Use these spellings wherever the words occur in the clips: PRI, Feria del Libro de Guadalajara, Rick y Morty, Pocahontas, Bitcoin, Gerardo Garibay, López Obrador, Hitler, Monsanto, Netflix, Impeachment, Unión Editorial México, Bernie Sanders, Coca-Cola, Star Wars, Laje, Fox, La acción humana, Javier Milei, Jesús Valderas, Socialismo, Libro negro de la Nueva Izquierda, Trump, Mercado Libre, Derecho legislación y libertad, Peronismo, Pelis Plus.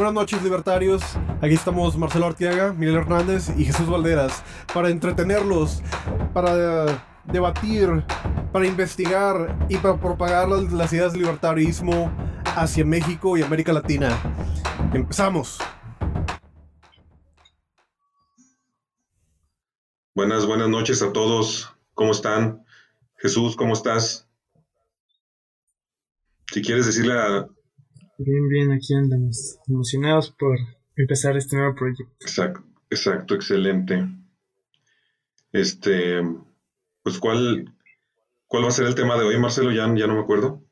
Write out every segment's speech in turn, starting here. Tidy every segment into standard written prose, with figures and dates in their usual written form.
Buenas noches, libertarios. Aquí estamos Marcelo Arteaga, Miguel Hernández y Jesús Valderas para entretenerlos, para debatir, para investigar y para propagar las ideas del libertarismo hacia México y América Latina. ¡Empezamos! Buenas noches a todos. ¿Cómo están? Jesús, ¿cómo estás? Si quieres decirle a... Bien, aquí andamos, emocionados por empezar este nuevo proyecto. Exacto, excelente. Pues, ¿cuál va a ser el tema de hoy, Marcelo? Ya no me acuerdo.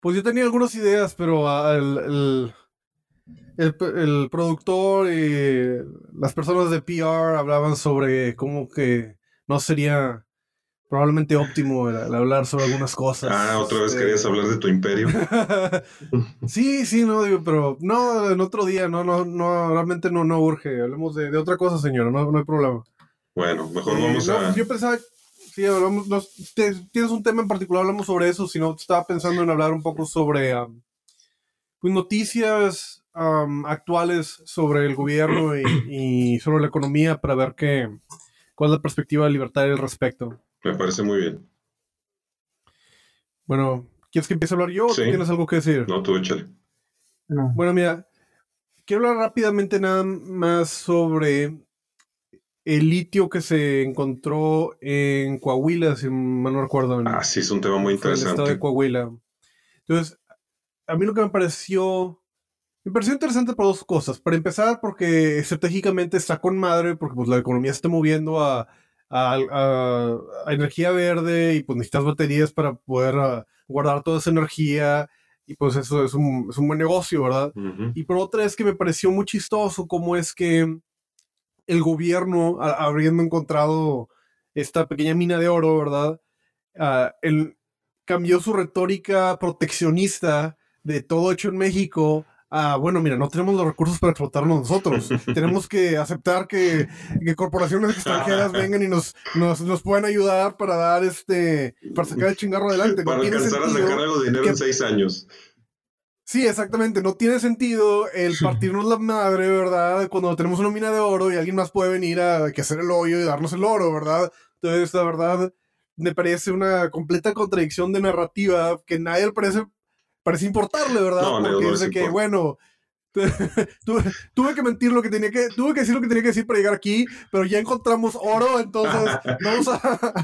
Pues yo tenía algunas ideas, pero el productor y las personas de PR hablaban sobre cómo que no sería probablemente óptimo el hablar sobre algunas cosas. Ah, otra vez querías hablar de tu imperio. Sí, no, digo, pero no, en otro día, no, realmente no urge. Hablemos de otra cosa, señora, no hay problema. Bueno, mejor vamos a... Yo pensaba, sí, hablamos, tienes un tema en particular, hablamos sobre eso, sino estaba pensando en hablar un poco sobre pues, noticias actuales sobre el gobierno y sobre la economía para ver cuál es la perspectiva libertaria al respecto. Me parece muy bien. Bueno, ¿quieres que empiece a hablar yo o tienes algo que decir? No, tú échale. No. Bueno, mira, quiero hablar rápidamente nada más sobre el litio que se encontró en Coahuila, si mal no recuerdo. Ah, sí, es un tema muy interesante. En el estado de Coahuila. Entonces, a mí lo que me pareció interesante por dos cosas. Para empezar, porque estratégicamente está con madre, porque pues la economía se está moviendo a energía verde y pues necesitas baterías para poder guardar toda esa energía y pues eso es un buen negocio, ¿verdad? Uh-huh. Y por otra es que me pareció muy chistoso cómo es que el gobierno, habiendo encontrado esta pequeña mina de oro, ¿verdad? Él cambió su retórica proteccionista de todo hecho en México. Bueno, mira, no tenemos los recursos para explotarnos nosotros. Tenemos que aceptar que corporaciones extranjeras vengan y nos pueden ayudar para dar para sacar el chingarro adelante. Para alcanzar a sacar algo de dinero en 6 años. Sí, exactamente. No tiene sentido el partirnos la madre, ¿verdad? Cuando tenemos una mina de oro y alguien más puede venir a hacer el hoyo y darnos el oro, ¿verdad? Entonces, la verdad, me parece una completa contradicción de narrativa que nadie le parece importarle, ¿verdad? No, porque no es de que, bueno, tuve que mentir tuve que decir lo que tenía que decir para llegar aquí, pero ya encontramos oro, entonces vamos a...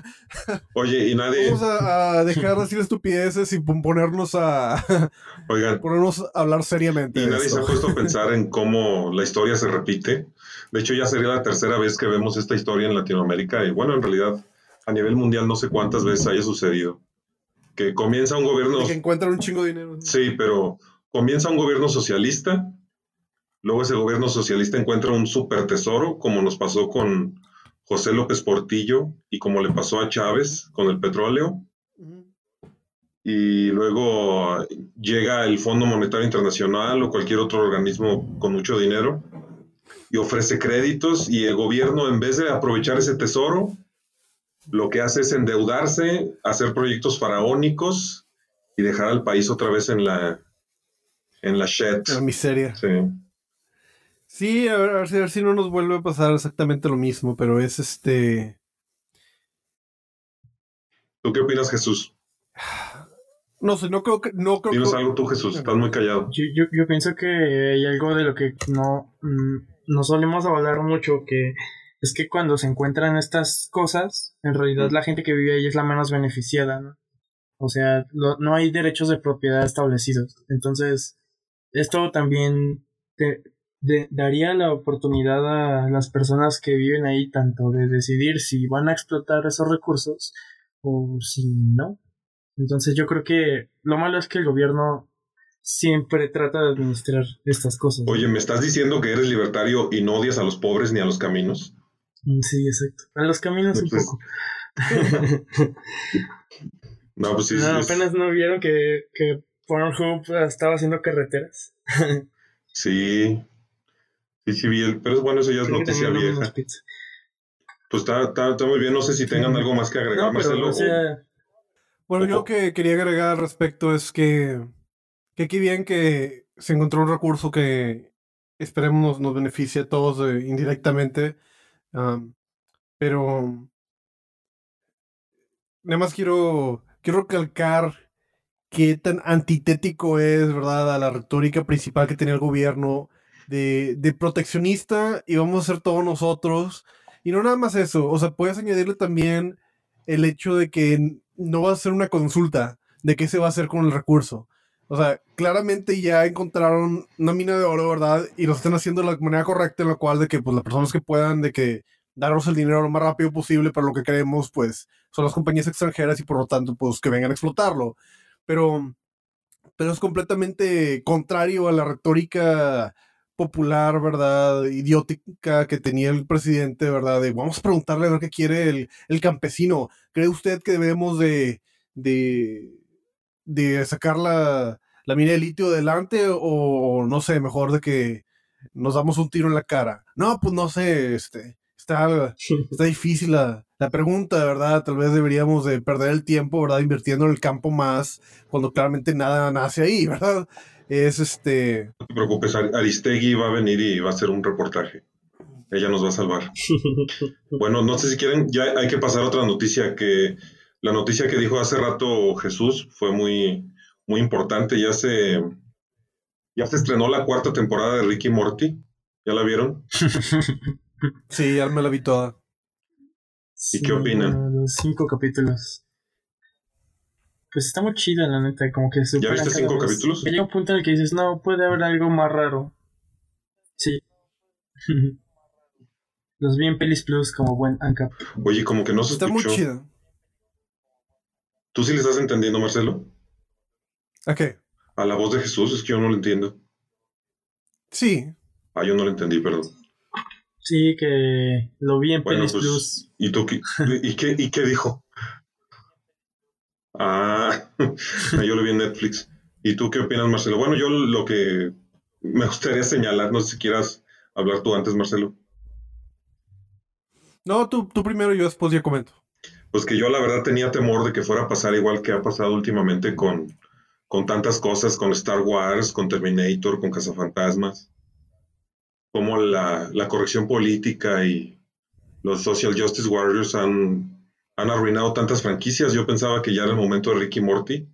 Oye, y nadie... Vamos a dejar de decir estupideces y ponernos a... Oigan, ponernos a hablar seriamente. Y nadie se ha puesto a pensar en cómo la historia se repite. De hecho, ya sería la tercera vez que vemos esta historia en Latinoamérica. Y bueno, en realidad, a nivel mundial no sé cuántas veces haya sucedido. Que comienza un gobierno... Que encuentran un chingo de dinero. Sí, pero comienza un gobierno socialista, luego ese gobierno socialista encuentra un súper tesoro, como nos pasó con José López Portillo y como le pasó a Chávez con el petróleo. Uh-huh. Y luego llega el Fondo Monetario Internacional o cualquier otro organismo con mucho dinero y ofrece créditos y el gobierno, en vez de aprovechar ese tesoro, lo que hace es endeudarse, hacer proyectos faraónicos y dejar al país otra vez en la shit. La miseria. Sí. Sí, a ver si no nos vuelve a pasar exactamente lo mismo, pero es ¿Tú qué opinas, Jesús? No sé, no creo. Dinos algo tú, Jesús, estás muy callado. Yo pienso que hay algo de lo que no solemos hablar mucho, que... Es que cuando se encuentran estas cosas, en realidad la gente que vive ahí es la menos beneficiada, ¿no? O sea, no hay derechos de propiedad establecidos. Entonces, esto también daría la oportunidad a las personas que viven ahí tanto de decidir si van a explotar esos recursos o si no. Entonces, yo creo que lo malo es que el gobierno siempre trata de administrar estas cosas. Oye, ¿me estás diciendo que eres libertario y no odias a los pobres ni a los caminos? Sí, exacto. A los caminos un poco. No, pues sí. No, apenas no vieron que Pornhub estaba haciendo carreteras. Sí. Sí, bien. Pero bueno, eso ya es noticia vieja. Pues está muy bien. No sé si tengan algo más que agregar, no, pero, Marcelo. O sea... Bueno, yo lo que quería agregar al respecto es que qué bien que se encontró un recurso que esperemos nos beneficie a todos indirectamente, pero nada más quiero recalcar qué tan antitético es, ¿verdad?, a la retórica principal que tenía el gobierno de proteccionista y vamos a hacer todos nosotros. Y no nada más eso, o sea, puedes añadirle también el hecho de que no va a ser una consulta de qué se va a hacer con el recurso. O sea, claramente ya encontraron una mina de oro, ¿verdad? Y lo están haciendo de la manera correcta, en la cual de que pues las personas que puedan, de que darnos el dinero lo más rápido posible para lo que queremos, pues son las compañías extranjeras y por lo tanto, pues que vengan a explotarlo. Pero es completamente contrario a la retórica popular, ¿verdad?, idiótica que tenía el presidente, ¿verdad?, de vamos a preguntarle a ver qué quiere el campesino. ¿Cree usted que debemos de sacar la mina de litio adelante o no sé, mejor de que nos damos un tiro en la cara? No, pues no sé, está difícil la pregunta, ¿verdad? Tal vez deberíamos de perder el tiempo, ¿verdad?, invirtiendo en el campo más cuando claramente nada nace ahí, ¿verdad? No te preocupes, Aristegui va a venir y va a hacer un reportaje. Ella nos va a salvar. Bueno, no sé si quieren, ya hay que pasar a otra noticia. La noticia que dijo hace rato Jesús fue muy, muy importante. Ya se estrenó la 4ª temporada de Rick y Morty. ¿Ya la vieron? Sí, ya me la vi toda. ¿Y qué opinan? 5 capítulos. Pues está muy chida, la neta, como que se... ¿Ya viste 5 capítulos? Llega un punto en el que dices, no, puede haber algo más raro. Sí. Los vi en Pelis Plus como buen ANCAP. Oye, como que no se escuchó. Está muy chida. ¿Tú sí le estás entendiendo, Marcelo? ¿A qué? A la voz de Jesús, es que yo no lo entiendo. Sí. Ah, yo no lo entendí, perdón. Sí, que lo vi en Pelis Plus. ¿Y tú qué dijo? Ah, yo lo vi en Netflix. ¿Y tú qué opinas, Marcelo? Bueno, yo lo que me gustaría señalar, no sé si quieras hablar tú antes, Marcelo. No, tú primero y yo después ya comento. Pues que yo la verdad tenía temor de que fuera a pasar igual que ha pasado últimamente con tantas cosas, con Star Wars, con Terminator, con Cazafantasmas, como la corrección política y los Social Justice Warriors han arruinado tantas franquicias. Yo pensaba que ya era el momento de Rick y Morty,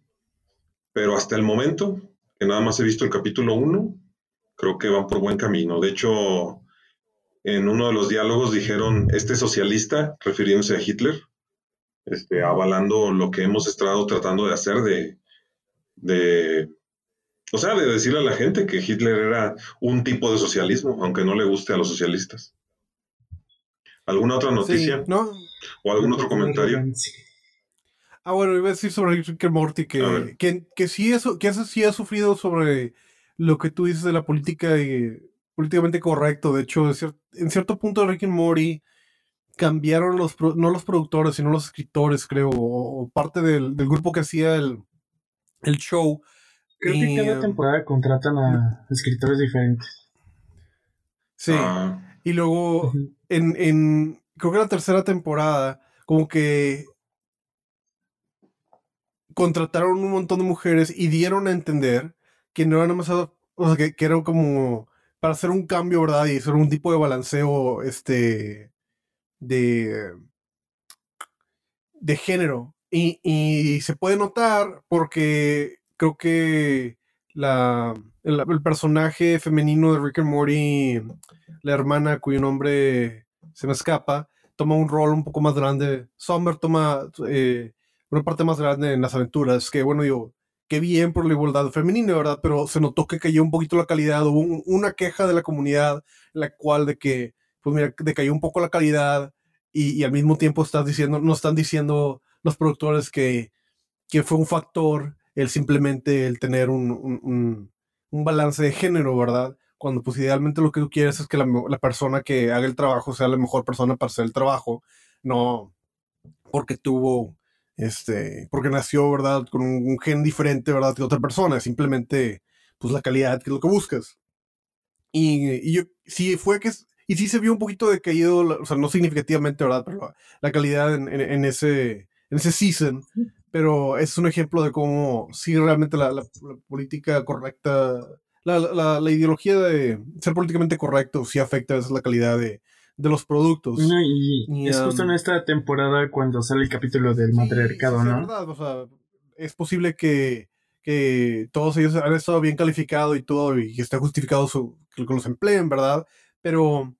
pero hasta el momento, que nada más he visto el capítulo 1, creo que van por buen camino. De hecho, en uno de los diálogos dijeron, este socialista, refiriéndose a Hitler, avalando lo que hemos estado tratando de hacer, o sea, de decirle a la gente que Hitler era un tipo de socialismo, aunque no le guste a los socialistas. ¿Alguna otra noticia? Sí, ¿no? ¿O algún otro comentario? Ah, bueno, iba a decir sobre Rick y Morty que eso sí ha sufrido sobre lo que tú dices de la política y políticamente correcto. De hecho, en cierto punto Rick y Morty cambiaron no los productores, sino los escritores, creo, o parte del grupo que hacía el show. Creo que cada temporada contratan a escritores diferentes. Sí. Y luego, creo que la 3ª temporada, como que contrataron un montón de mujeres y dieron a entender que no era nada más, o sea, que era como para hacer un cambio, ¿verdad? Y hacer un tipo de balanceo, de género. Y se puede notar porque creo que el personaje femenino de Rick and Morty, la hermana cuyo nombre se me escapa, toma un rol un poco más grande. Summer toma una parte más grande en las aventuras, que bueno, digo, qué bien por la igualdad femenina, ¿verdad? Pero se notó que cayó un poquito la calidad. Hubo una queja de la comunidad en la cual de que, pues mira, decayó un poco la calidad y al mismo tiempo nos están diciendo los productores que fue un factor el simplemente el tener un balance de género, ¿verdad? Cuando pues idealmente lo que tú quieres es que la persona que haga el trabajo sea la mejor persona para hacer el trabajo, no porque tuvo, porque nació, ¿verdad?, con un gen diferente, ¿verdad?, que otra persona, simplemente pues la calidad que es lo que buscas. Y yo, sí fue que, y sí se vio un poquito decaído, o sea, no significativamente, ¿verdad?, pero la calidad en ese season, pero es un ejemplo de cómo sí realmente la política correcta, la ideología de ser políticamente correcto sí afecta a veces la calidad de los productos. No, y es justo en esta temporada cuando sale el capítulo del matriarcado, sí, ¿no? Es verdad, o sea, es posible que todos ellos han estado bien calificados y todo, y está justificado que los empleen, ¿verdad? Pero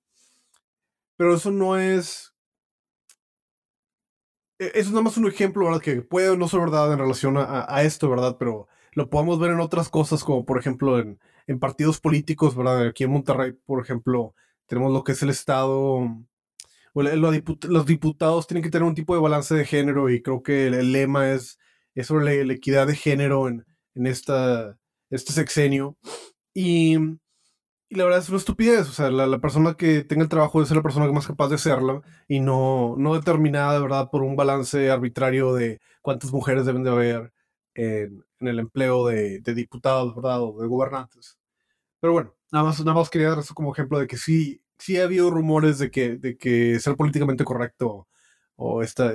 eso no es... Eso es nada más un ejemplo, ¿verdad? Que puede o no ser verdad en relación a esto, ¿verdad? Pero lo podemos ver en otras cosas, como por ejemplo en partidos políticos, ¿verdad? Aquí en Monterrey, por ejemplo, tenemos lo que es el Estado... Los diputados tienen que tener un tipo de balance de género, y creo que el lema es sobre la equidad de género en este sexenio. Y la verdad es una estupidez. O sea, la persona que tenga el trabajo debe ser la persona más capaz de hacerla, y no determinada, de verdad, por un balance arbitrario de cuántas mujeres deben de haber en el empleo de diputados, ¿verdad? O de gobernantes. Pero bueno, nada más quería dar esto como ejemplo de que sí ha habido rumores de que ser políticamente correcto o esta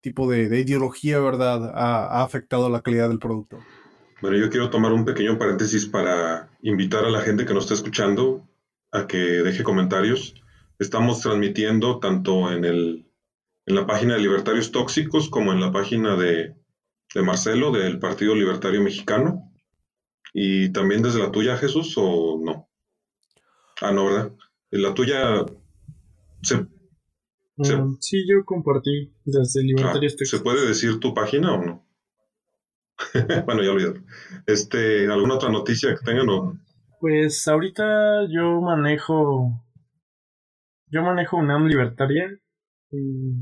tipo de ideología, ¿verdad?, ha afectado la calidad del producto. Bueno, yo quiero tomar un pequeño paréntesis para invitar a la gente que nos está escuchando a que deje comentarios. Estamos transmitiendo tanto en la página de Libertarios Tóxicos como en la página de Marcelo, del Partido Libertario Mexicano, y también desde la tuya, Jesús, ¿o no? Ah, no, ¿verdad? La tuya sí, yo compartí desde Libertarios Tóxicos. ¿Se puede decir tu página o no? Bueno, ya olvidé. ¿Alguna otra noticia que tengan? ¿O? Pues ahorita yo manejo una UNAM libertaria, y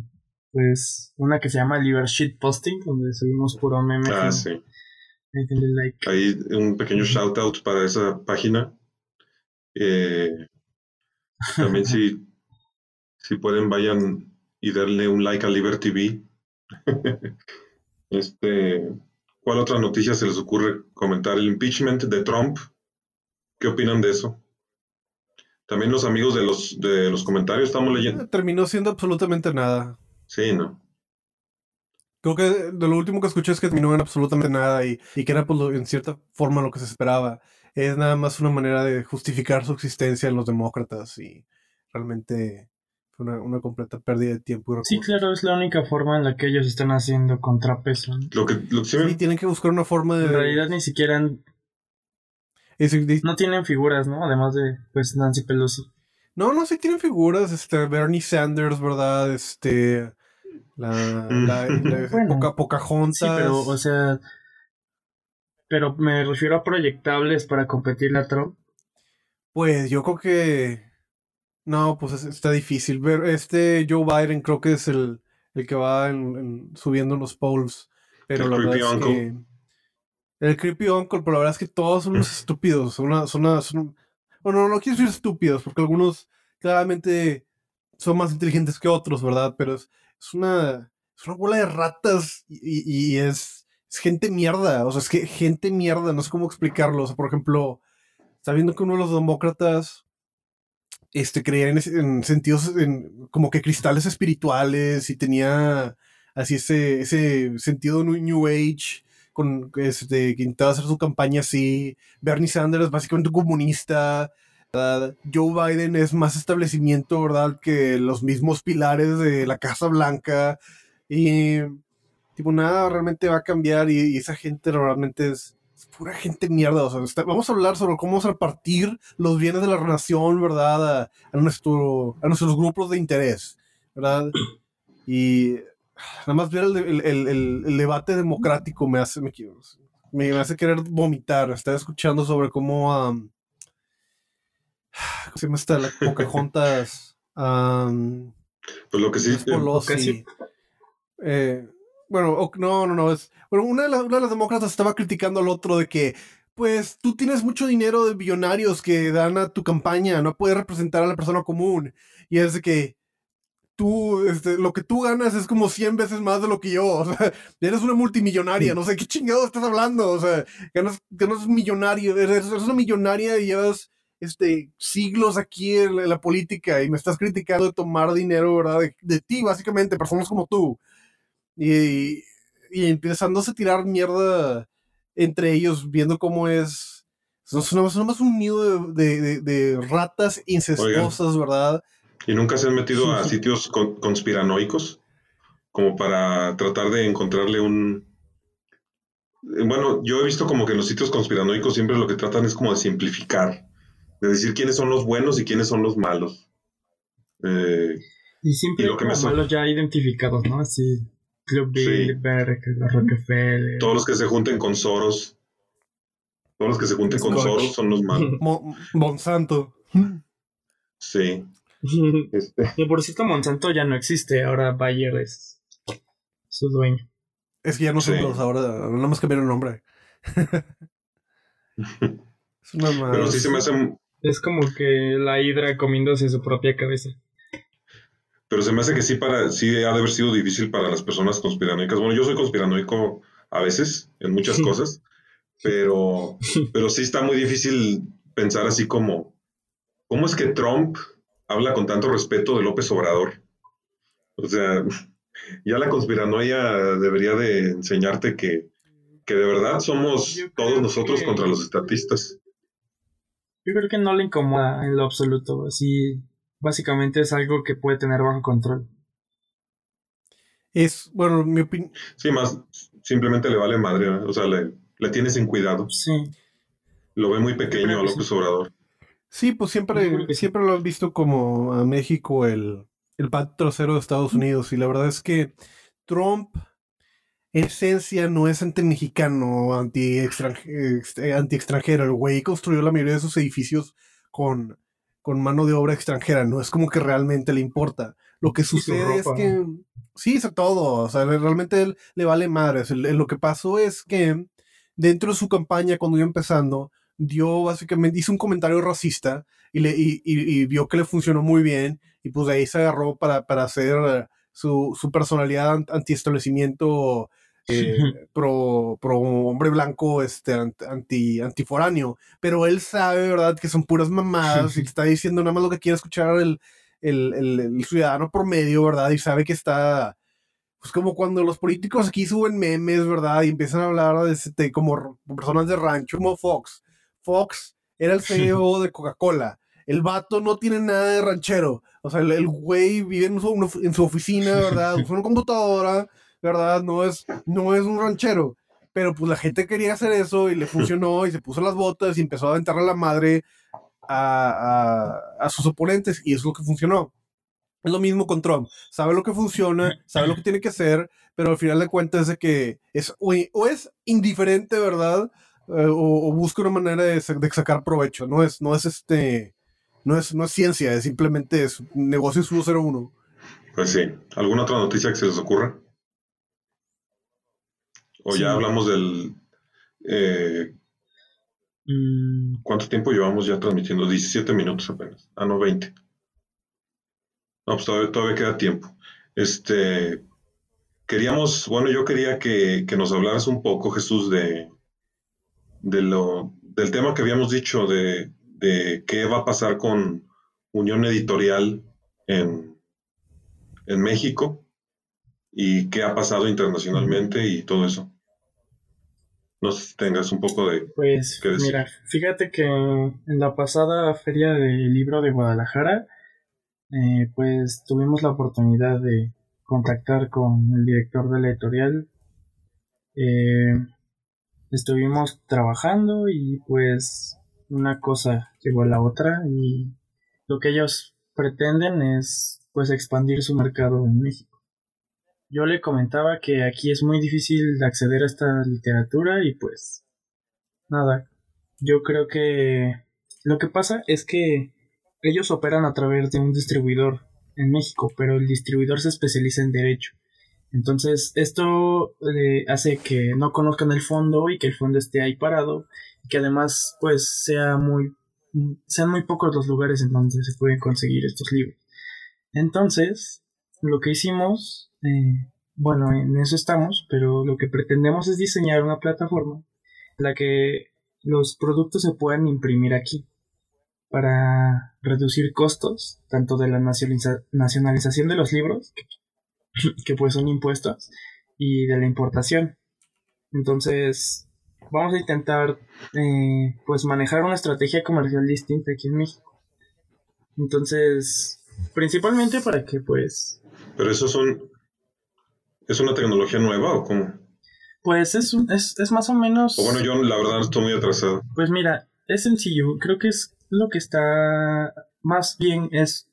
pues una que se llama Liber Shit Posting, donde subimos puro meme. Ah, y, sí. Denle like. Ahí un pequeño shout out para esa página. También si pueden, vayan y darle un like a Liber TV. ¿Cuál otra noticia se les ocurre comentar? El impeachment de Trump. ¿Qué opinan de eso? También los amigos de los comentarios estamos leyendo. Terminó siendo absolutamente nada. Sí, ¿no? Creo que de lo último que escuché es que terminó en absolutamente nada, y que era, pues, en cierta forma lo que se esperaba. Es nada más una manera de justificar su existencia en los demócratas, y realmente fue una completa pérdida de tiempo y recursos. Sí, claro, es la única forma en la que ellos están haciendo contrapeso, ¿no? Sí, tienen que buscar una forma de... En realidad ni siquiera... No tienen figuras, ¿no? Además de, pues, Nancy Pelosi. No, sí tienen figuras. Bernie Sanders, ¿verdad? La bueno, Pocahontas. Sí, pero, o sea... Pero me refiero a proyectables para competirle a Trump. Pues yo creo que... No, pues está difícil. Ver, Joe Biden creo que es el que va subiendo los polls. Pero la verdad es que... El creepy uncle, pero la verdad es que todos son unos estúpidos. Bueno, no quiero decir estúpidos, porque algunos claramente son más inteligentes que otros, ¿verdad? Pero es una bola de ratas, y es gente mierda. O sea, es que gente mierda, no sé cómo explicarlo. O sea, por ejemplo, sabiendo que uno de los demócratas creía en sentidos, como que cristales espirituales, y tenía así ese sentido New Age, con que intentaba hacer su campaña así. Bernie Sanders, básicamente un comunista, ¿verdad? Joe Biden es más establecimiento, ¿verdad?, que los mismos pilares de la Casa Blanca, y tipo, nada realmente va a cambiar, y esa gente realmente es pura gente mierda. O sea, vamos a hablar sobre cómo repartir los bienes de la nación, ¿verdad?, a nuestros grupos de interés, ¿verdad? Y nada más ver el debate democrático me hace querer vomitar. Estaba escuchando sobre cómo... ¿cómo se llama esta? La Pocahontas... pues lo que sí... Pelosi. Bueno, no. Bueno, una de las demócratas estaba criticando al otro de que, pues, tú tienes mucho dinero de billonarios que dan a tu campaña, no puedes representar a la persona común. Y es de que tú, lo que tú ganas es como 100 veces más de lo que yo. O sea, eres una multimillonaria, no sé qué chingado estás hablando. O sea, ganas millonario, eres una millonaria y llevas siglos aquí en la política, y me estás criticando de tomar dinero, ¿verdad?, de ti, básicamente, personas como tú. Y empezándose a tirar mierda entre ellos, viendo cómo es Son más un nido de ratas incestuosas. Oigan, ¿verdad? ¿Y nunca se han metido a sitios conspiranoicos? Como para tratar de encontrarle un... Bueno, yo he visto como que en los sitios conspiranoicos siempre lo que tratan es como de simplificar, de decir quiénes son los buenos y quiénes son los malos. Y siempre y lo que como malos ya identificados, ¿no? Así, Club Bill, Rockefeller... Todos los que se junten con Soros. Todos los que se junten con Soros son los malos. Monsanto. Sí. Y por cierto, Monsanto ya no existe. Ahora Bayer es su dueño. Es que ya no son todos ahora. No más cambiaron el nombre. Es una madre. Pero sí se me hace... Es como que la hidra comiéndose su propia cabeza. Pero se me hace que sí ha de haber sido difícil para las personas conspiranoicas. Bueno, yo soy conspiranoico a veces, en muchas cosas. Pero sí está muy difícil pensar así como... ¿Cómo es que Trump habla con tanto respeto de López Obrador? O sea, ya la conspiranoia debería de enseñarte que de verdad somos todos nosotros contra los estatistas. Yo creo que no le incomoda en lo absoluto. Así, básicamente es algo que puede tener bajo control. Es, bueno, mi opinión... Sí, más, simplemente le vale madre, ¿no? O sea, le tiene sin cuidado. Sí. Lo ve muy pequeño a López Obrador. Sí, pues siempre lo han visto como a México el pato trasero de Estados Unidos. Y la verdad es que Trump, en esencia, no es anti-mexicano, anti-extranjero. El güey construyó la mayoría de sus edificios con mano de obra extranjera. No es como que realmente le importa. Lo que sucede es que... Sí, es todo. O sea, realmente él le vale madres. Lo que pasó es que dentro de su campaña, cuando iba empezando... básicamente hizo un comentario racista y vio que le funcionó muy bien y pues de ahí se agarró para hacer su personalidad antiestablecimiento, pro hombre blanco, antiforáneo, pero él sabe, verdad, que son puras mamadas. Y está diciendo nada más lo que quiere escuchar el ciudadano promedio, verdad, y sabe que está... Pues como cuando los políticos aquí suben memes, verdad, y empiezan a hablar de como personas de rancho, como Fox era el CEO de Coca-Cola. El vato no tiene nada de ranchero. O sea, el güey vive en su oficina, ¿verdad? Usa una computadora, ¿verdad? No es un ranchero. Pero pues la gente quería hacer eso y le funcionó y se puso las botas y empezó a aventarle la madre a sus oponentes y eso es lo que funcionó. Es lo mismo con Trump. Sabe lo que funciona, sabe lo que tiene que hacer, pero al final de cuentas es de que es o es indiferente, ¿verdad? O busca una manera de sacar provecho. No es ciencia, es simplemente es negocio sub 01. Pues sí. ¿Alguna otra noticia que se les ocurra? O sí, ya hablamos del... ¿Cuánto tiempo llevamos ya transmitiendo? 17 minutos apenas. Ah, no, 20. No, pues todavía queda tiempo. Yo quería que nos hablaras un poco, Jesús, del tema que habíamos dicho de qué va a pasar con Unión Editorial en México y qué ha pasado internacionalmente y todo eso. No sé si tengas un poco de... Pues, qué decir. Mira, fíjate que en la pasada Feria del Libro de Guadalajara, pues tuvimos la oportunidad de contactar con el director de la editorial. Estuvimos trabajando y pues una cosa llegó a la otra y lo que ellos pretenden es pues expandir su mercado en México. Yo le comentaba que aquí es muy difícil acceder a esta literatura y pues nada, yo creo que lo que pasa es que ellos operan a través de un distribuidor en México, pero el distribuidor se especializa en derecho. Entonces esto hace que no conozcan el fondo y que el fondo esté ahí parado y que además pues sean muy pocos los lugares en donde se pueden conseguir estos libros. Entonces lo que hicimos, en eso estamos, pero lo que pretendemos es diseñar una plataforma en la que los productos se puedan imprimir aquí para reducir costos tanto de la nacionalización de los libros que pues son impuestos y de la importación. Entonces vamos a intentar pues manejar una estrategia comercial distinta aquí en México. Entonces, principalmente para que pues... ¿Pero eso es una tecnología nueva o cómo? Pues es más o menos... O bueno, yo la verdad estoy muy atrasado. Pues mira, es sencillo. Creo que es lo que está... Más bien es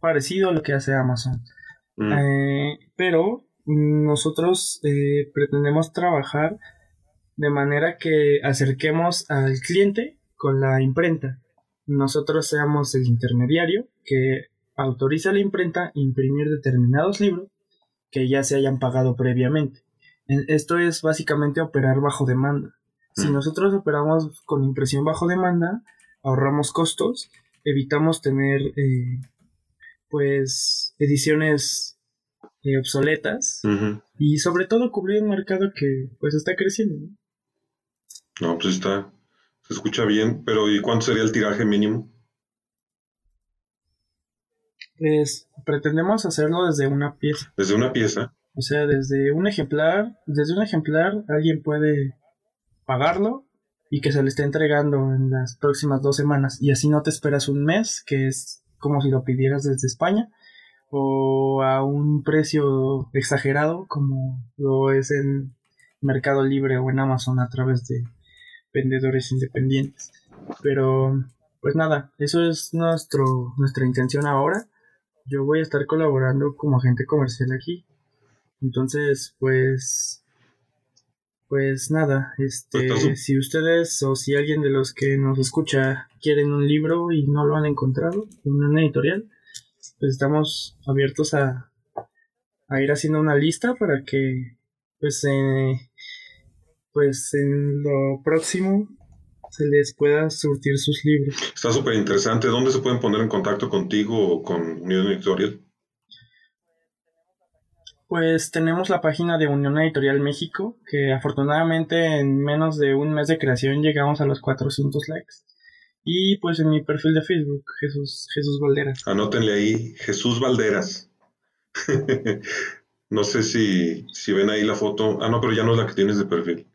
parecido a lo que hace Amazon. Pero nosotros pretendemos trabajar de manera que acerquemos al cliente con la imprenta. Nosotros seamos el intermediario que autoriza a la imprenta imprimir determinados libros que ya se hayan pagado previamente. Esto es básicamente operar bajo demanda. Si nosotros operamos con impresión bajo demanda, ahorramos costos, evitamos tener pues ediciones obsoletas, y sobre todo cubrir un mercado que pues está creciendo, ¿no? No, pues está, se escucha bien, pero ¿y cuánto sería el tiraje mínimo? Pues pretendemos hacerlo desde una pieza. ¿Desde una pieza? O sea, desde un ejemplar alguien puede pagarlo y que se le esté entregando en las próximas 2 semanas, y así no te esperas un mes, que es como si lo pidieras desde España, o a un precio exagerado como lo es en Mercado Libre o en Amazon a través de vendedores independientes. Pero pues nada, eso es nuestra intención ahora. Yo voy a estar colaborando como agente comercial aquí. Entonces, pues nada, si ustedes o si alguien de los que nos escucha quieren un libro y no lo han encontrado en una editorial, pues estamos abiertos a ir haciendo una lista para que pues en lo próximo se les pueda surtir sus libros. Está súper interesante. ¿Dónde se pueden poner en contacto contigo o con Unión Editorial? Pues tenemos la página de Unión Editorial México, que afortunadamente en menos de un mes de creación llegamos a los 400 likes. Y pues en mi perfil de Facebook, Jesús Valderas. Anótenle ahí, Jesús Valderas. No sé si ven ahí la foto. Ah, no, pero ya no es la que tienes de perfil.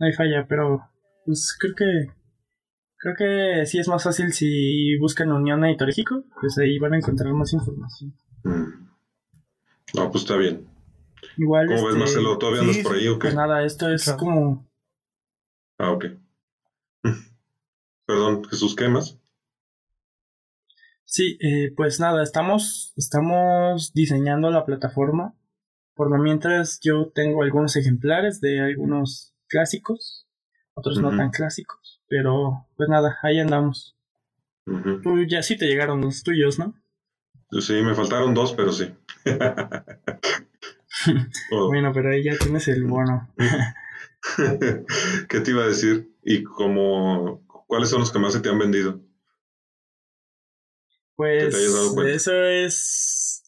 Ahí falla, pero pues creo que sí es más fácil si buscan Unión Editorial México, pues ahí van a encontrar más información. No, pues está bien. Igual, ¿cómo ves, Marcelo? ¿Todavía andas por ahí o qué? Pues nada, esto es claro. Como... Ah, ok. Perdón, Jesús, ¿qué más? Sí, pues nada, estamos diseñando la plataforma. Por lo mientras yo tengo algunos ejemplares de algunos clásicos, otros no tan clásicos, pero pues nada, ahí andamos. Tú ya sí te llegaron los tuyos, ¿no? Sí, me faltaron 2, pero sí. Oh. Bueno, pero ahí ya tienes el bono. ¿Qué te iba a decir? ¿Y cuáles son los que más se te han vendido? Pues eso es...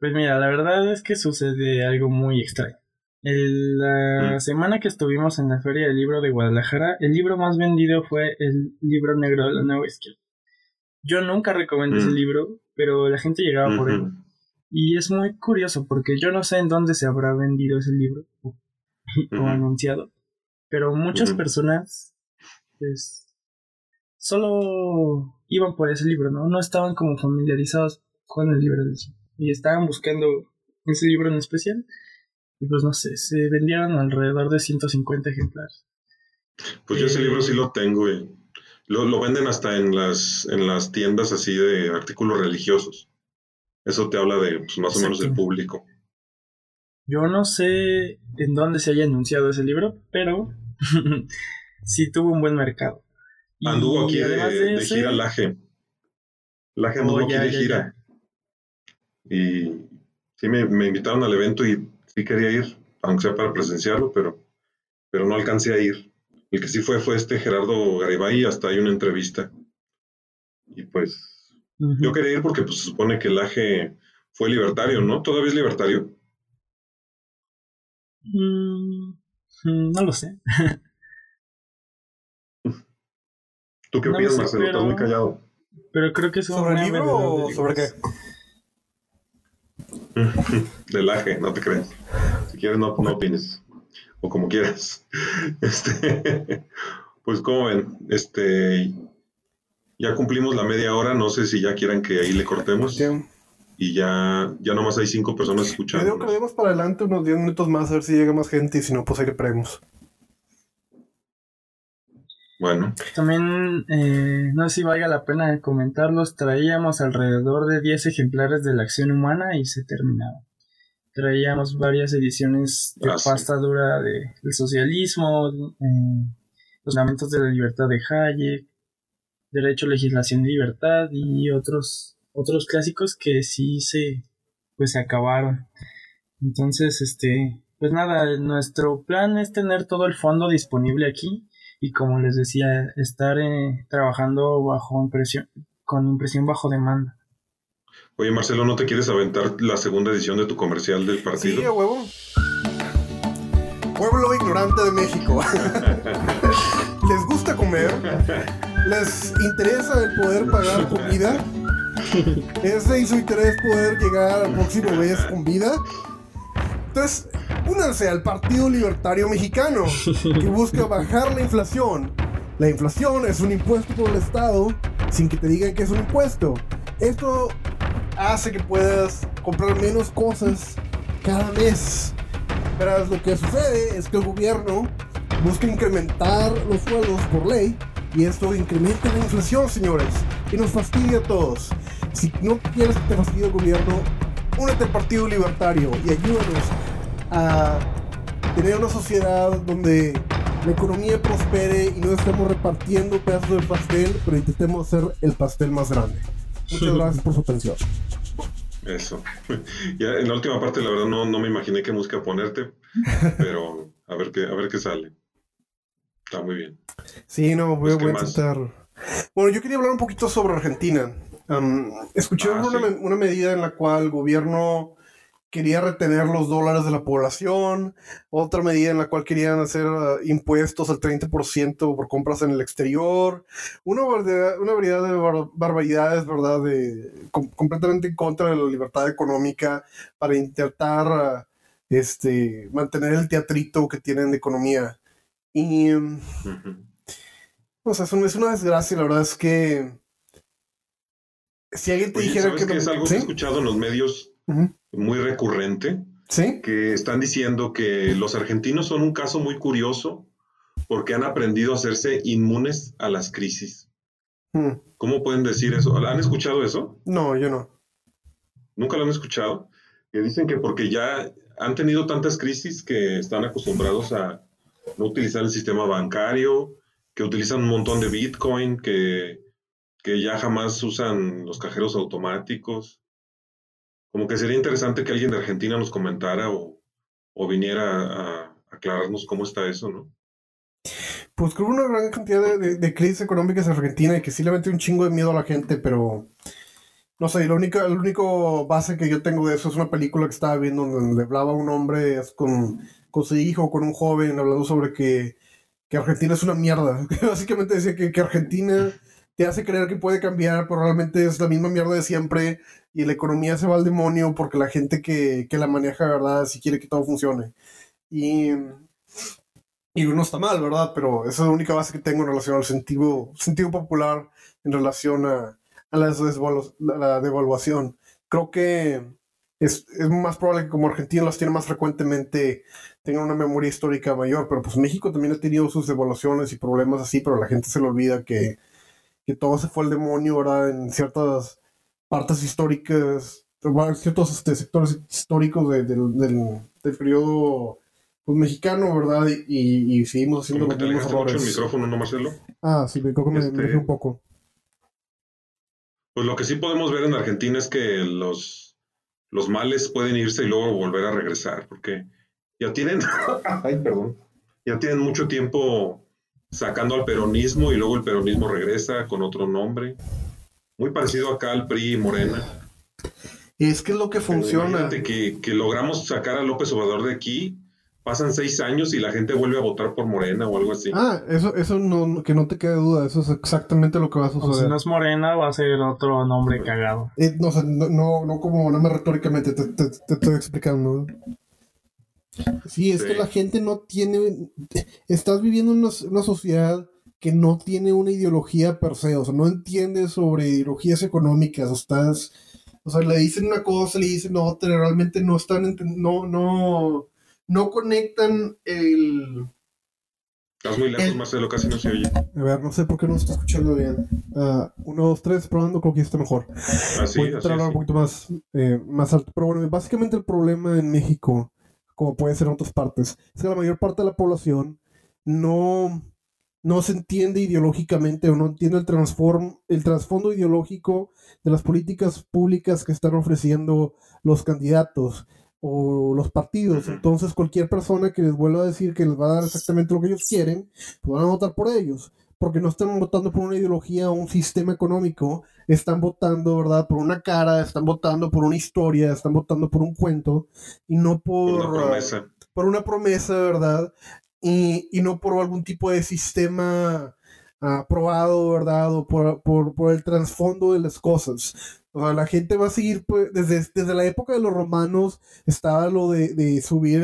Pues mira, la verdad es que sucede algo muy extraño. La semana que estuvimos en la Feria del Libro de Guadalajara, el libro más vendido fue el libro negro de la Nueva Izquierda. Yo nunca recomendé ese libro, pero la gente llegaba por él. Y es muy curioso porque yo no sé en dónde se habrá vendido ese libro o anunciado, pero muchas personas pues solo iban por ese libro, no estaban como familiarizados con el libro de eso, y estaban buscando ese libro en especial, y pues no sé, se vendieron alrededor de 150 ejemplares. Pues yo ese libro sí lo tengo, y lo venden hasta en las tiendas así de artículos religiosos. Eso te habla de pues, más o menos del público. Yo no sé en dónde se haya anunciado ese libro, pero sí tuvo un buen mercado. Anduvo aquí de gira Laje. Laje anduvo aquí de gira. Y sí me invitaron al evento y sí quería ir, aunque sea para presenciarlo, pero no alcancé a ir. El que sí fue Gerardo Garibay, hasta hay una entrevista. Y pues yo quería ir porque pues, se supone que Laje fue libertario, ¿no? ¿Todavía es libertario? No lo sé. ¿Tú qué opinas, Marcelo? Estás muy callado. Pero creo que es ¿sobre el libro o sobre qué? De Laje, no te creas. Si quieres, no opines. o como quieras. Pues como ven, ya cumplimos la media hora, no sé si ya quieran que ahí le cortemos. Sí. Y ya nomás hay 5 personas escuchando. Yo digo que le demos para adelante unos 10 minutos más, a ver si llega más gente, y si no, pues ahí le paremos. Bueno. También, no sé si valga la pena comentarlos, traíamos alrededor de 10 ejemplares de La Acción Humana y se terminaba. Traíamos varias ediciones de pasta dura del socialismo, los lamentos de la libertad de Hayek, Derecho, Legislación y Libertad y otros clásicos que sí se acabaron. Entonces, pues nada, nuestro plan es tener todo el fondo disponible aquí. Y como les decía, estar trabajando con impresión bajo demanda. Oye, Marcelo, ¿no te quieres aventar la segunda edición de tu comercial del partido? Sí, a huevo. Pueblo ignorante de México. ¿Les gusta comer? ¿Les interesa el poder pagar comida? ¿Es de su interés poder llegar al próximo mes con vida? Entonces, únanse al Partido Libertario Mexicano, que busca bajar la inflación. La inflación es un impuesto por el Estado, sin que te digan que es un impuesto. Esto hace que puedas comprar menos cosas cada mes. Pero lo que sucede es que el gobierno busca incrementar los sueldos por ley, y esto incrementa la inflación, señores, y nos fastidia a todos. Si no quieres que te fastidie el gobierno, únete al Partido Libertario y ayúdanos a tener una sociedad donde la economía prospere y no estemos repartiendo pedazos de pastel, pero intentemos hacer el pastel más grande. Muchas gracias por su atención. Eso. Ya en la última parte, la verdad, no me imaginé qué música ponerte, pero a ver qué sale. Está muy bien. Sí, no, voy a intentar. Bueno, yo quería hablar un poquito sobre Argentina. Escuché una medida en la cual el gobierno quería retener los dólares de la población, otra medida en la cual querían hacer impuestos al 30% por compras en el exterior, una variedad de barbaridades, ¿verdad? Completamente en contra de la libertad económica, para intentar mantener el teatrito que tienen de economía. Y o sea, es una desgracia, la verdad es que si alguien te dijera que es algo, ¿sí?, que he escuchado en los medios, uh-huh, muy recurrente, ¿sí?, que están diciendo que los argentinos son un caso muy curioso porque han aprendido a hacerse inmunes a las crisis. Uh-huh. ¿Cómo pueden decir eso? ¿Han escuchado eso? No, yo no. ¿Nunca lo han escuchado? Que dicen que porque ya han tenido tantas crisis que están acostumbrados a no utilizar el sistema bancario, que utilizan un montón de Bitcoin, que ya jamás usan los cajeros automáticos. Como que sería interesante que alguien de Argentina nos comentara o viniera a aclararnos cómo está eso, ¿no? Pues creo una gran cantidad de crisis económicas en Argentina, y que sí le mete un chingo de miedo a la gente, pero no sé, la única base que yo tengo de eso es una película que estaba viendo donde hablaba un hombre con su hijo, con un joven, hablando sobre que Argentina es una mierda. Básicamente decía que Argentina te hace creer que puede cambiar, pero realmente es la misma mierda de siempre, y la economía se va al demonio porque la gente que la maneja, ¿verdad?, si quiere que todo funcione. Y uno está mal, ¿verdad? Pero esa es la única base que tengo en relación al sentido popular, en relación a la devaluación. Creo que es más probable que como Argentina las tiene más frecuentemente, tengan una memoria histórica mayor, pero pues México también ha tenido sus devaluaciones y problemas así, pero la gente se le olvida que todo se fue al demonio, ¿verdad?, en ciertas partes históricas, ciertos sectores históricos del periodo, pues, mexicano, ¿verdad? Y seguimos haciendo los mismos errores. Mucho el micrófono, ¿no, Marcelo? Ah, sí, creo que me dejé un poco. Pues lo que sí podemos ver en Argentina es que los males pueden irse y luego volver a regresar, porque ya tienen ya tienen mucho tiempo sacando al peronismo, y luego el peronismo regresa con otro nombre. Muy parecido acá al PRI y Morena. Y es que es lo que funciona. Que logramos sacar a López Obrador de aquí, pasan 6 años y la gente vuelve a votar por Morena o algo así. Ah, eso no, que no te quede duda, eso es exactamente lo que va a suceder. O si no es Morena, va a ser otro nombre cagado. No, o sea, no como nada más retóricamente, te estoy explicando. Sí, es que la gente no tiene... Estás viviendo una sociedad que no tiene una ideología per se, o sea, no entiende sobre ideologías económicas, estás... O sea, le dicen una cosa, le dicen otra, realmente no están... No conectan el... Estás muy lejos, Marcelo, casi no se oye. A ver, no sé por qué no se está escuchando bien. 1, 2, 3, probando, creo que está mejor. Voy a entrar un poquito más alto. Pero bueno, básicamente el problema en México, como puede ser en otras partes, es que la mayor parte de la población no se entiende ideológicamente o no entiende el trasfondo ideológico de las políticas públicas que están ofreciendo los candidatos o los partidos. Uh-huh. Entonces cualquier persona que les vuelva a decir que les va a dar exactamente lo que ellos quieren, pues van a votar por ellos, porque no están votando por una ideología o un sistema económico, están votando, ¿verdad?, por una cara, están votando por una historia, están votando por un cuento, y no por una promesa, ¿verdad?, y no por algún tipo de sistema aprobado, ¿verdad?, o por el trasfondo de las cosas. O sea, la gente va a seguir, pues, desde la época de los romanos estaba lo de subir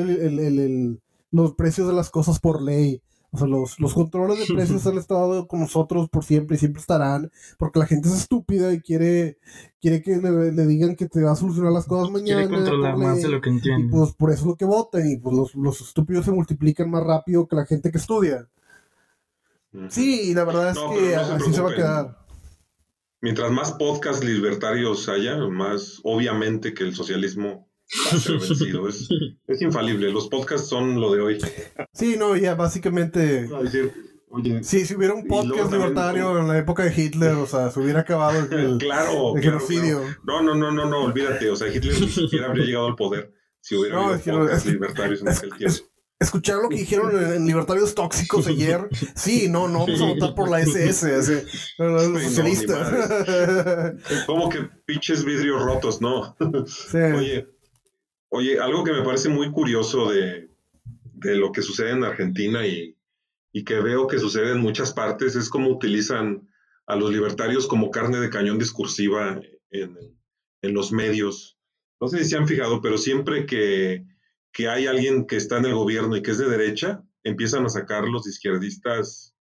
los precios de las cosas por ley. O sea, los controles de precios han estado con nosotros por siempre y siempre estarán, porque la gente es estúpida y quiere que le digan que te va a solucionar las cosas mañana. Quiere controlar más de lo que entiende. Y pues por eso es lo que votan, y pues los estúpidos se multiplican más rápido que la gente que estudia. Uh-huh. Sí, y la verdad es que así se va a quedar. Mientras más podcasts libertarios haya, más obviamente que el socialismo va a ser vencido. Es infalible. Los podcasts son lo de hoy. Sí, no, ya básicamente... Oye, sí, si hubiera un podcast libertario en la época de Hitler, o sea, se hubiera acabado el genocidio. Claro. No, olvídate. O sea, Hitler ni siquiera habría llegado al poder si hubiera podcasts libertarios en aquel tiempo. Escuchar lo que dijeron en Libertarios Tóxicos ayer. Sí, no vamos a votar por la SS, así, los socialistas. Como que pinches vidrios rotos, ¿no? Sí. Oye, algo que me parece muy curioso de lo que sucede en Argentina y que veo que sucede en muchas partes es cómo utilizan a los libertarios como carne de cañón discursiva en los medios. No sé si se han fijado, pero siempre que hay alguien que está en el gobierno y que es de derecha, empiezan a sacar los izquierdistas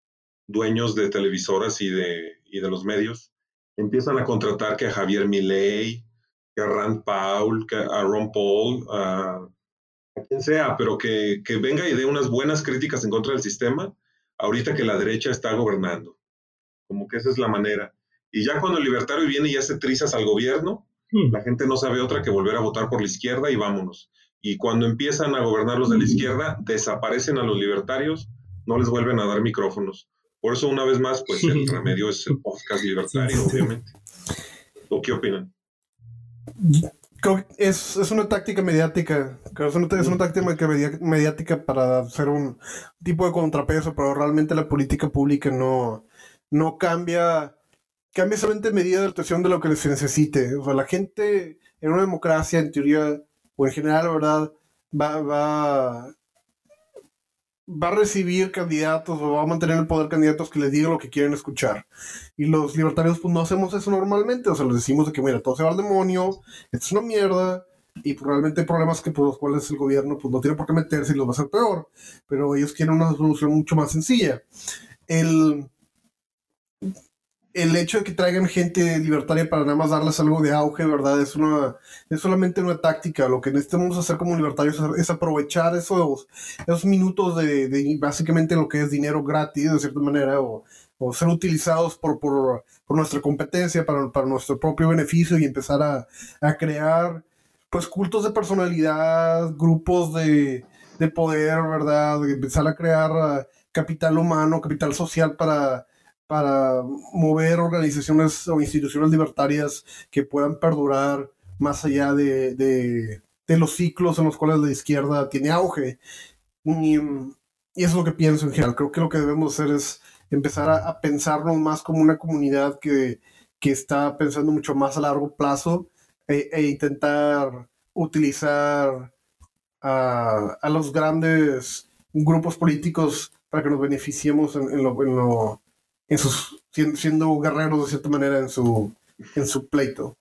dueños de televisoras y de los medios, empiezan a contratar que a Javier Milei, que a Rand Paul, que a Ron Paul, a quien sea, pero que venga y dé unas buenas críticas en contra del sistema, ahorita que la derecha está gobernando. Como que esa es la manera. Y ya cuando el libertario viene y hace trizas al gobierno, la gente no sabe otra que volver a votar por la izquierda y vámonos. Y cuando empiezan a gobernar los de la izquierda, desaparecen a los libertarios, no les vuelven a dar micrófonos. Por eso, una vez más, pues el remedio es el podcast libertario, obviamente. ¿O qué opinan? Creo que es una táctica mediática. Es una táctica mediática para hacer un tipo de contrapeso, pero realmente la política pública no cambia. Cambia solamente medida de actuación de lo que se necesite. O sea, la gente en una democracia, en teoría... o en general, ¿verdad?, va a recibir candidatos o va a mantener el poder candidatos que les digan lo que quieren escuchar. Y los libertarios, pues, no hacemos eso normalmente. O sea, les decimos de que, mira, todo se va al demonio, esto es una mierda, y pues, realmente hay problemas que por los cuales el gobierno, pues, no tiene por qué meterse y los va a hacer peor. Pero ellos quieren una solución mucho más sencilla. El hecho de que traigan gente libertaria para nada más darles algo de auge, ¿verdad?, es solamente una táctica. Lo que necesitamos hacer como libertarios es aprovechar esos minutos de básicamente lo que es dinero gratis, de cierta manera, o ser utilizados por nuestra competencia, para nuestro propio beneficio, y empezar a crear, pues, cultos de personalidad, grupos de poder, ¿verdad?, de empezar a crear capital humano, capital social para mover organizaciones o instituciones libertarias que puedan perdurar más allá de los ciclos en los cuales la izquierda tiene auge. Y eso es lo que pienso en general. Creo que lo que debemos hacer es empezar a pensarnos más como una comunidad que está pensando mucho más a largo plazo e intentar utilizar a los grandes grupos políticos para que nos beneficiemos siendo guerreros, de cierta manera, en su pleito.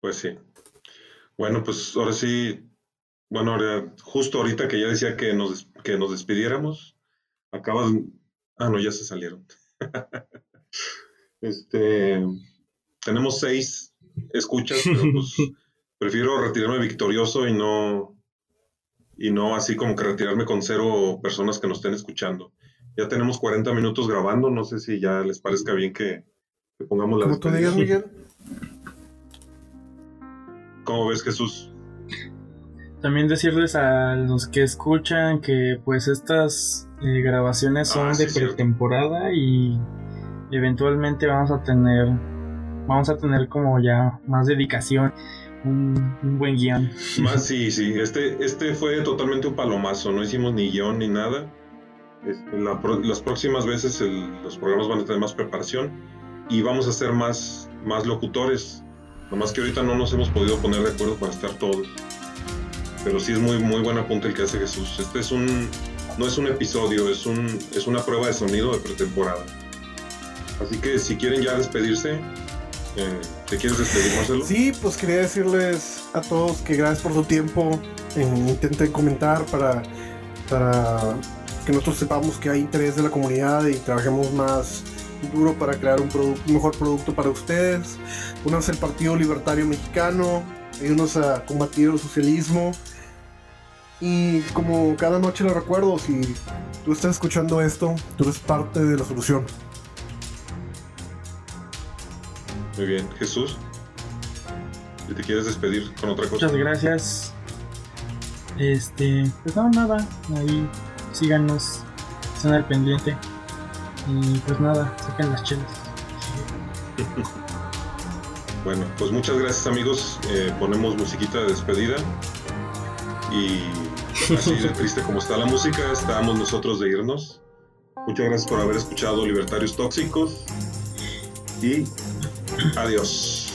Pues sí. Bueno, pues ahora sí Bueno, ahora, justo ahorita que ya decía que nos despidiéramos, Ah, no, ya se salieron. Tenemos 6 escuchas, pero pues prefiero retirarme victorioso y no así como que retirarme con 0 personas que nos estén escuchando. Ya tenemos 40 minutos grabando, no sé si ya les parezca bien que pongamos la despedida. ¿Cómo tú digas, Miguel? ¿Cómo ves, Jesús? También decirles a los que escuchan que pues estas grabaciones son de pretemporada, y eventualmente vamos a tener como ya más dedicación, un buen guión. Más sí, este fue totalmente un palomazo, no hicimos ni guión ni nada. Las próximas veces los programas van a tener más preparación y vamos a ser más locutores, nomás que ahorita no nos hemos podido poner de acuerdo para estar todos. Pero sí es muy, muy buen apunte el que hace Jesús. No es un episodio, es una prueba de sonido de pretemporada. Así que si quieren ya despedirse, ¿te quieres despedir, Marcelo? Sí, pues quería decirles a todos que gracias por su tiempo. Intenten comentar para que nosotros sepamos que hay interés de la comunidad y trabajemos más duro para crear un mejor producto para ustedes. Únanse al Partido Libertario Mexicano, ayúdenos a combatir el socialismo. Y como cada noche lo recuerdo, si tú estás escuchando esto, tú eres parte de la solución. Muy bien, Jesús, si te quieres despedir con otra cosa. Muchas gracias. Pues nada, ahí síganos, estén al pendiente. Y pues nada, saquen las chelas. Bueno, pues muchas gracias, amigos. Ponemos musiquita de despedida. Y así de triste como está la música, estábamos nosotros de irnos. Muchas gracias por haber escuchado Libertarios Tóxicos. Y adiós.